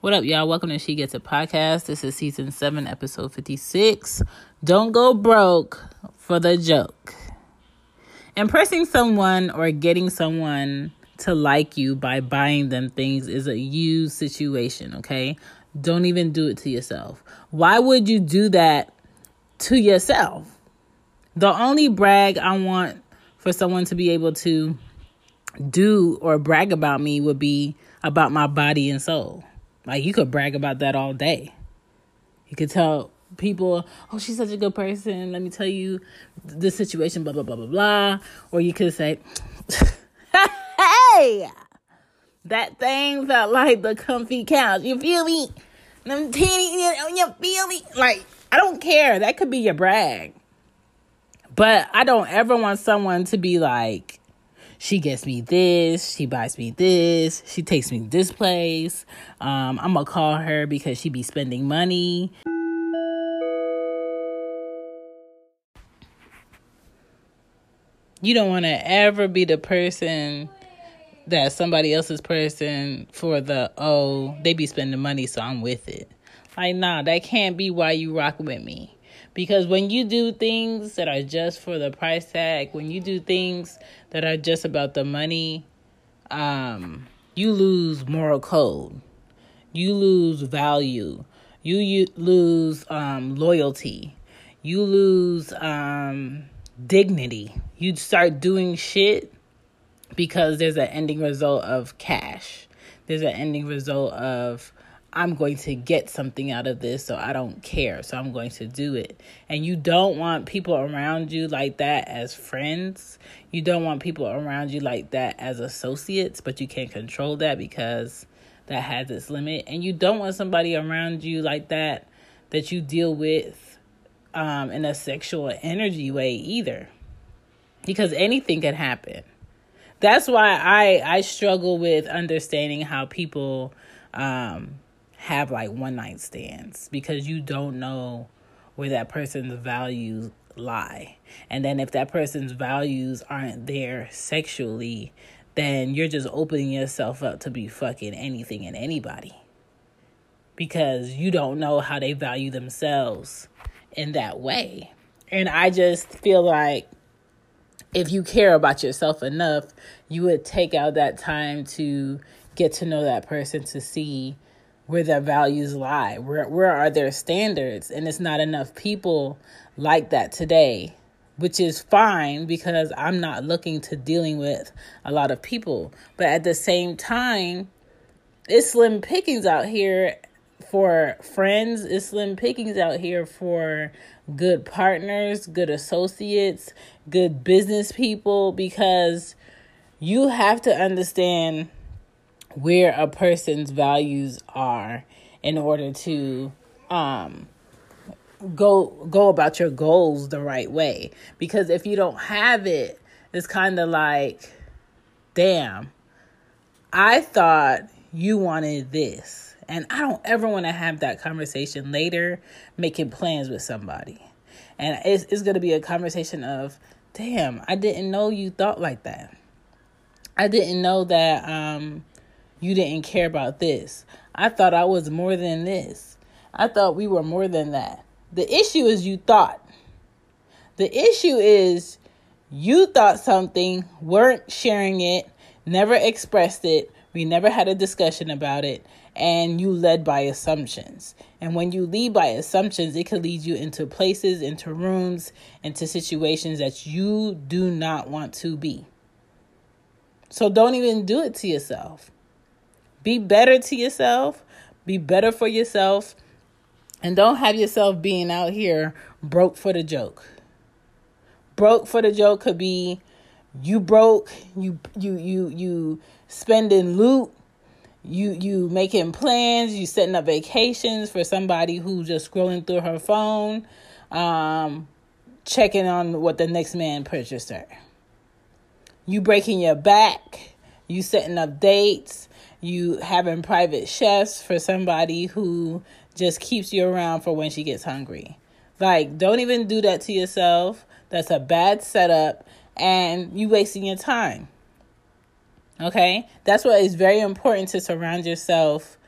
What up, y'all? Welcome to She Gets It podcast. This is season 7, episode 56. Don't go broke for the joke. Impressing someone or getting someone to like you by buying them things is a you situation, okay? Don't even do it to yourself. Why would you do that to yourself? The only brag I want for someone to be able to do or brag about me would be about my body and soul. Like, you could brag about that all day. You could tell people, oh, she's such a good person. Let me tell you the situation, blah, blah, blah, blah, blah. Or you could say, hey, that thing felt like the comfy couch. You feel me? Them titties on your feeling. Like, I don't care. That could be your brag. But I don't ever want someone to be like, she gets me this, she buys me this, she takes me to this place. I'm going to call her because she be spending money. You don't want to ever be the person that somebody else's person for the, oh, they be spending money, so I'm with it. Like, nah, that can't be why you rock with me. Because when you do things that are just for the price tag, when you do things that are just about the money, you lose moral code. You lose value. You lose loyalty. You lose dignity. You start doing shit because there's an ending result of cash. There's an ending result of I'm going to get something out of this, so I don't care. So I'm going to do it. And you don't want people around you like that as friends. You don't want people around you like that as associates, but you can't control that because that has its limit. And you don't want somebody around you like that that you deal with in a sexual energy way either, because anything can happen. That's why I struggle with understanding how people have like one night stands, because you don't know where that person's values lie. And then if that person's values aren't there sexually, then you're just opening yourself up to be fucking anything and anybody, because you don't know how they value themselves in that way. And I just feel like if you care about yourself enough, you would take out that time to get to know that person, to see where their values lie, where are their standards. And it's not enough people like that today, which is fine, because I'm not looking to dealing with a lot of people. But at the same time, it's slim pickings out here for friends. It's slim pickings out here for good partners, good associates, good business people, because you have to understand where a person's values are in order to go about your goals the right way. Because if you don't have it, it's kind of like, damn, I thought you wanted this. And I don't ever want to have that conversation later, making plans with somebody. And it's going to be a conversation of, damn, I didn't know you thought like that. I didn't know that you didn't care about this. I thought I was more than this. I thought we were more than that. The issue is you thought. The issue is you thought something, weren't sharing it, never expressed it. We never had a discussion about it. And you led by assumptions. And when you lead by assumptions, it could lead you into places, into rooms, into situations that you do not want to be. So don't even do it to yourself. Be better to yourself. Be better for yourself. And don't have yourself being out here broke for the joke. Broke for the joke could be you broke, you spending loot, you making plans, you setting up vacations for somebody who's just scrolling through her phone, checking on what the next man purchased her. You breaking your back, you setting up dates, you having private chefs for somebody who just keeps you around for when she gets hungry. Like, don't even do that to yourself. That's a bad setup, and you wasting your time. Okay? That's why it's very important to surround yourself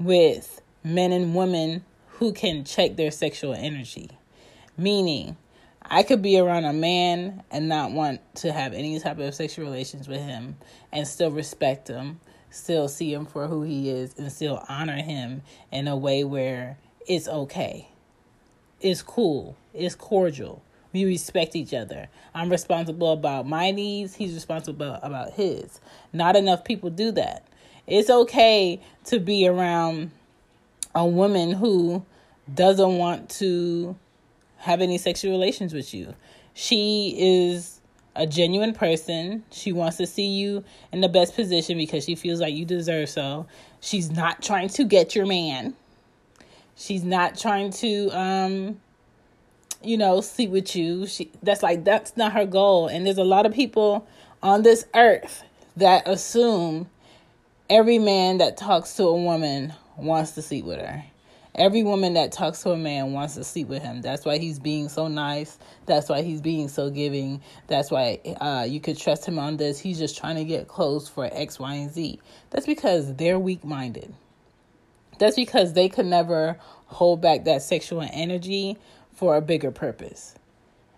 with men and women who can check their sexual energy. Meaning, I could be around a man and not want to have any type of sexual relations with him and still respect him, still see him for who he is, and still honor him in a way where it's okay. It's cool. It's cordial. We respect each other. I'm responsible about my needs. He's responsible about his. Not enough people do that. It's okay to be around a woman who doesn't want to have any sexual relations with you. She is a genuine person. She wants to see you in the best position because she feels like you deserve so. She's not trying to get your man. She's not trying to, sleep with you. That's not her goal. And there's a lot of people on this earth that assume every man that talks to a woman wants to sleep with her. Every woman that talks to a man wants to sleep with him. That's why he's being so nice. That's why he's being so giving. That's why you could trust him on this. He's just trying to get close for X, Y, and Z. That's because they're weak-minded. That's because they could never hold back that sexual energy for a bigger purpose.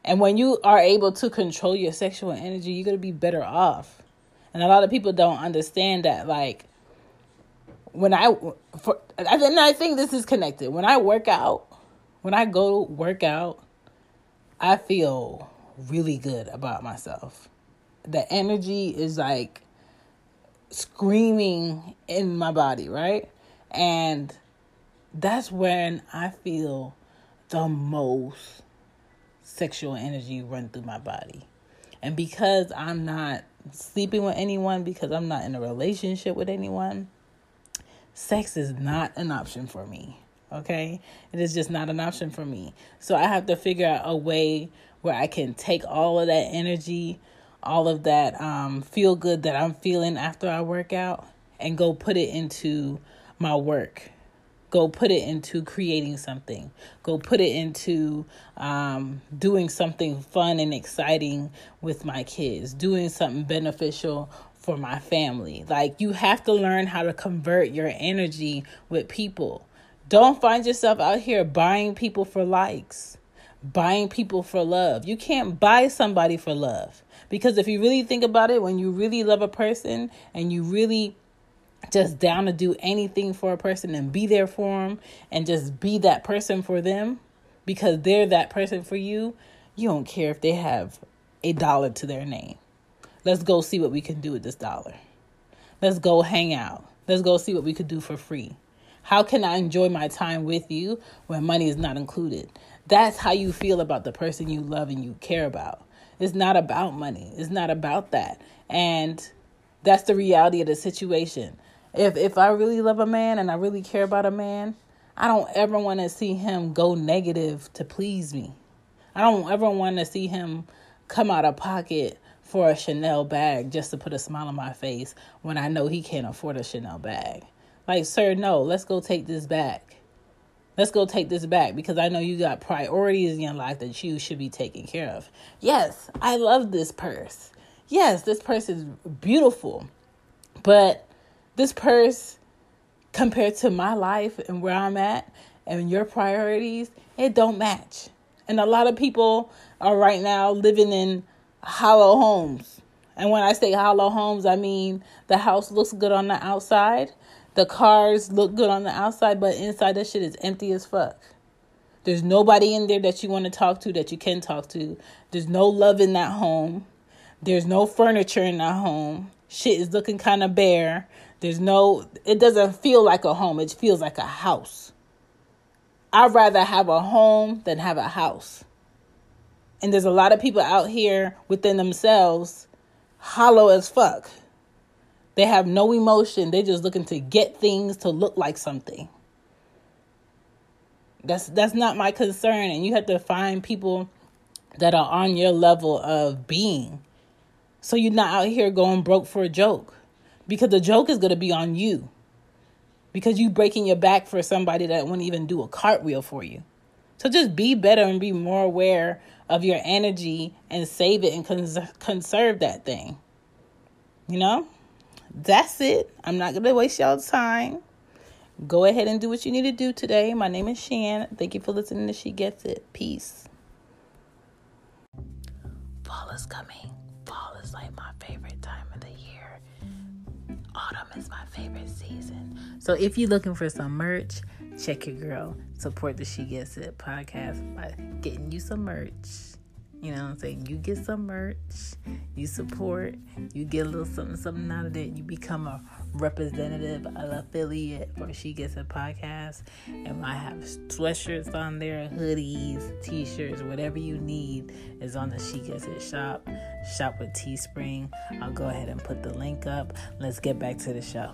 And when you are able to control your sexual energy, you're going to be better off. And a lot of people don't understand that, like, I think this is connected. When I go work out, I feel really good about myself. The energy is like screaming in my body, right? And that's when I feel the most sexual energy run through my body. And because I'm not sleeping with anyone, because I'm not in a relationship with anyone, sex is not an option for me, okay? It is just not an option for me. So I have to figure out a way where I can take all of that energy, all of that feel good that I'm feeling after I work out, and go put it into my work. Go put it into creating something. Go put it into doing something fun and exciting with my kids, doing something beneficial for my family. Like, you have to learn how to convert your energy with people. Don't find yourself out here buying people for likes, buying people for love. You can't buy somebody for love, because if you really think about it, when you really love a person and you really just down to do anything for a person and be there for them and just be that person for them because they're that person for you, you don't care if they have $1 to their name. Let's go see what we can do with this $1. Let's go hang out. Let's go see what we could do for free. How can I enjoy my time with you when money is not included? That's how you feel about the person you love and you care about. It's not about money. It's not about that. And that's the reality of the situation. If I really love a man and I really care about a man, I don't ever want to see him go negative to please me. I don't ever want to see him come out of pocket for a Chanel bag just to put a smile on my face when I know he can't afford a Chanel bag. Like, sir, no, let's go take this back. Let's go take this back because I know you got priorities in your life that you should be taking care of. Yes, I love this purse. Yes, this purse is beautiful. But this purse, compared to my life and where I'm at and your priorities, it don't match. And a lot of people are right now living in hollow homes. And when I say hollow homes, I mean the house looks good on the outside. The cars look good on the outside, but inside that shit is empty as fuck. There's nobody in there that you want to talk to, that you can talk to. There's no love in that home. There's no furniture in that home. Shit is looking kind of bare. It doesn't feel like a home. It feels like a house. I'd rather have a home than have a house. And there's a lot of people out here within themselves, hollow as fuck. They have no emotion. They're just looking to get things to look like something. That's not my concern. And you have to find people that are on your level of being. So you're not out here going broke for a joke. Because the joke is going to be on you. Because you breaking your back for somebody that wouldn't even do a cartwheel for you. So just be better and be more aware of your energy and save it and conserve that thing. You know, that's it. I'm not going to waste y'all's time. Go ahead and do what you need to do today. My name is Shan. Thank you for listening to She Gets It. Peace. Fall is coming. Fall is like my favorite time of the year. Autumn is my favorite season. So if you're looking for some merch, check your girl. Support the She Gets It podcast by getting you some merch. You know what I'm saying? You get some merch, you support, you get a little something, something out of it. You become a representative, an affiliate for She Gets It podcast. And I have sweatshirts on there, hoodies, t-shirts, whatever you need is on the She Gets It shop. Shop with Teespring. I'll go ahead and put the link up. Let's get back to the show.